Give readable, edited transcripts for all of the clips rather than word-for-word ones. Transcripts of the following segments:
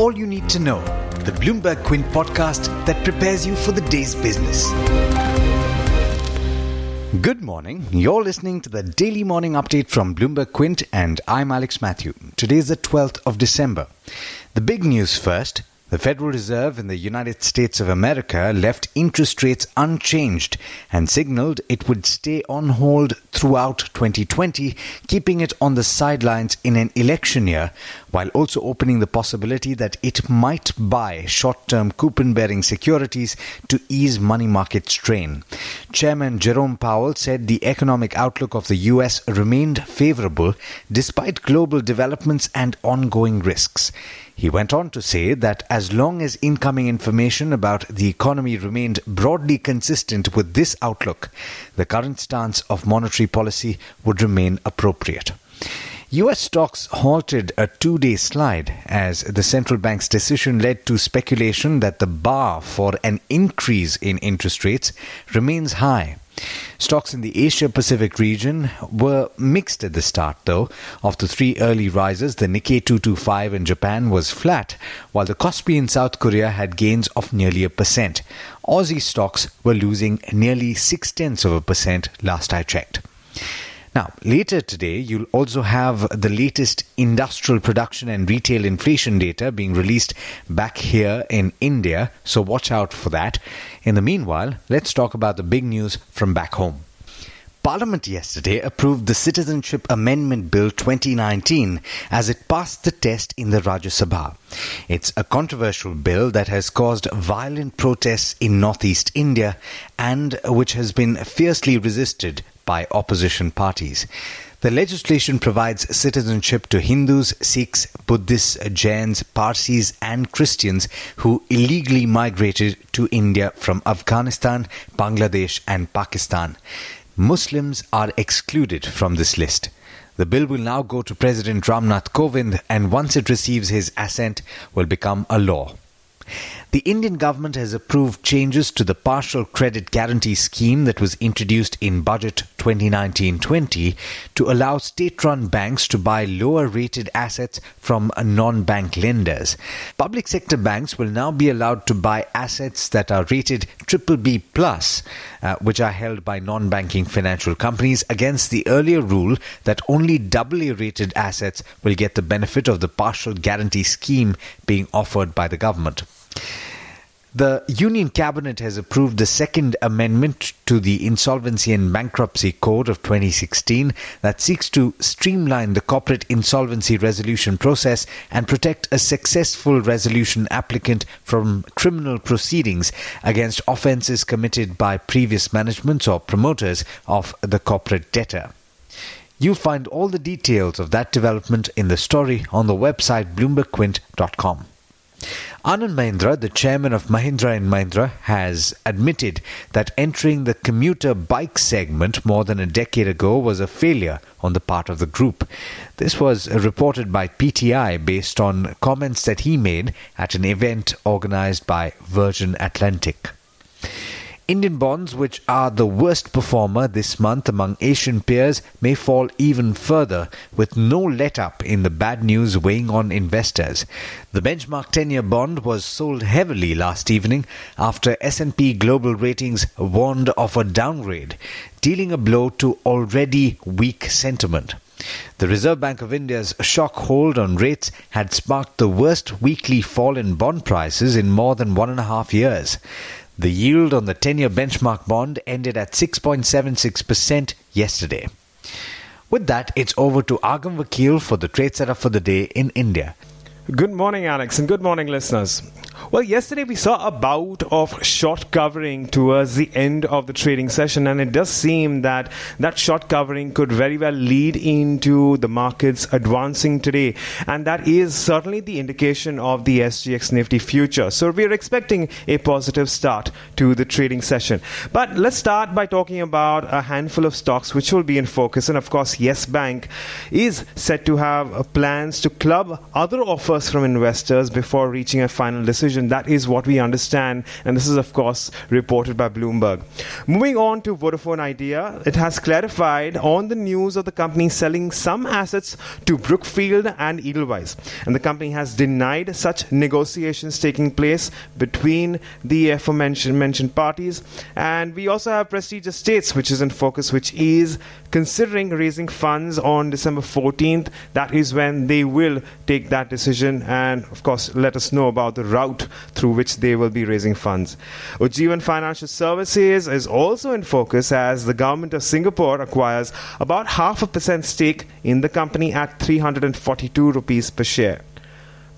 all you need to know. The Bloomberg Quint podcast that prepares you for the day's business. Good morning. You're listening to the Daily Morning Update from Bloomberg Quint, and I'm Alex Matthew. Today is the 12th of December. The big news first. The Federal Reserve in the United States of America left interest rates unchanged and signaled it would stay on hold throughout 2020, keeping it on the sidelines in an election year, while also opening the possibility that it might buy short-term coupon-bearing securities to ease money market strain. Chairman Jerome Powell said the economic outlook of the U.S. remained favorable despite global developments and ongoing risks. He went on to say that as long as incoming information about the economy remained broadly consistent with this outlook, the current stance of monetary policy would remain appropriate. U.S. stocks halted a two-day slide as the central bank's decision led to speculation that the bar for an increase in interest rates remains high. Stocks in the Asia-Pacific region were mixed at the start, though. Of the three early rises, the Nikkei 225 in Japan was flat, while the Kospi in South Korea had gains of nearly 1%. Aussie stocks were losing nearly 0.6% last I checked. Now, later today, you'll also have the latest industrial production and retail inflation data being released back here in India, so watch out for that. In the meanwhile, let's talk about the big news from back home. Parliament yesterday approved the Citizenship Amendment Bill 2019 as it passed the test in the Rajya Sabha. It's a controversial bill that has caused violent protests in northeast India and which has been fiercely resisted by opposition parties. The legislation provides citizenship to Hindus, Sikhs, Buddhists, Jains, Parsis and Christians who illegally migrated to India from Afghanistan, Bangladesh and Pakistan. Muslims are excluded from this list. The bill will now go to President Ramnath Kovind, and once it receives his assent, will become a law. The Indian government has approved changes to the partial credit guarantee scheme that was introduced in Budget 2019-20 to allow state-run banks to buy lower-rated assets from non-bank lenders. Public sector banks will now be allowed to buy assets that are rated BBB+, which are held by non-banking financial companies, against the earlier rule that only AA-rated assets will get the benefit of the partial guarantee scheme being offered by the government. The Union Cabinet has approved the second amendment to the Insolvency and Bankruptcy Code of 2016 that seeks to streamline the corporate insolvency resolution process and protect a successful resolution applicant from criminal proceedings against offences committed by previous managements or promoters of the corporate debtor. You'll find all the details of that development in the story on the website bloombergquint.com. Anand Mahindra, the chairman of Mahindra and Mahindra, has admitted that entering the commuter bike segment more than a decade ago was a failure on the part of the group. This was reported by PTI based on comments that he made at an event organized by Virgin Atlantic. Indian bonds, which are the worst performer this month among Asian peers, may fall even further, with no let-up in the bad news weighing on investors. The benchmark 10-year bond was sold heavily last evening after S&P Global Ratings warned of a downgrade, dealing a blow to already weak sentiment. The Reserve Bank of India's shock hold on rates had sparked the worst weekly fall in bond prices in more than 1.5 years. The yield on the 10-year benchmark bond ended at 6.76% yesterday. With that, it's over to Agam Vakil for the trade setup for the day in India. Good morning, Alex, and good morning, listeners. Well, yesterday we saw a bout of short covering towards the end of the trading session, and it does seem that short covering could very well lead into the markets advancing today, and that is certainly the indication of the SGX Nifty future. So we are expecting a positive start to the trading session. But let's start by talking about a handful of stocks which will be in focus, and of course, Yes Bank is said to have plans to club other offers from investors before reaching a final decision. decision. That is what we understand, and this is, of course, reported by Bloomberg. Moving on to Vodafone Idea, it has clarified on the news of the company selling some assets to Brookfield and Edelweiss, and the company has denied such negotiations taking place between the aforementioned parties. And we also have Prestige Estates, which is in focus, which is considering raising funds on December 14th. That is when they will take that decision, and of course let us know about the route through which they will be raising funds. Ujjivan Financial Services is also in focus as the government of Singapore acquires about 0.5% stake in the company at 342 rupees per share.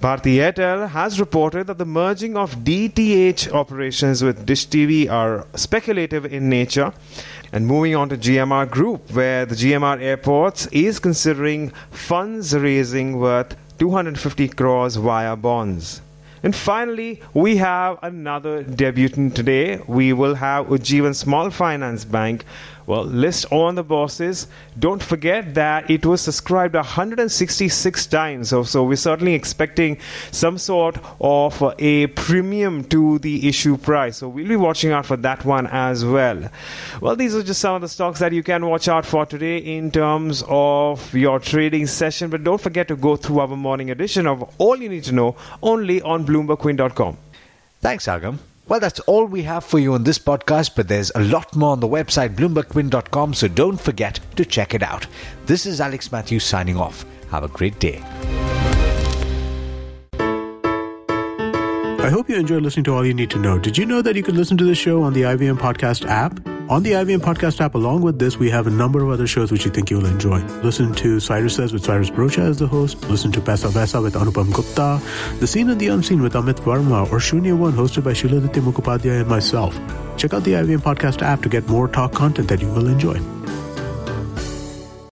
Bharti Airtel has reported that the merging of DTH operations with Dish TV are speculative in nature. And moving on to GMR Group, where the GMR Airports is considering funds raising worth 250 crores via bonds. And finally, we have another debutant today. We will have Ujjivan Small Finance Bank. Well, list on the bosses. Don't forget that it was subscribed 166 times. So we're certainly expecting some sort of a premium to the issue price. So we'll be watching out for that one as well. Well, these are just some of the stocks that you can watch out for today in terms of your trading session. But don't forget to go through our morning edition of All You Need to Know only on BloombergQuint.com. Thanks, Agam. Well, that's all we have for you on this podcast, but there's a lot more on the website BloombergQuint.com, so don't forget to check it out. This is Alex Matthews signing off. Have a great day. I hope you enjoyed listening to All You Need to Know. Did you know that you can listen to this show on the IVM Podcast app? On the IVM Podcast app, along with this, we have a number of other shows which you think you'll enjoy. Listen to Cyrus Says with Cyrus Broacha as the host. Listen to Paisa Vaisa with Anupam Gupta. The Scene and the Unseen with Amit Varma, or Shunya One, hosted by Shiladitya Mukhopadhyay and myself. Check out the IVM Podcast app to get more talk content that you will enjoy.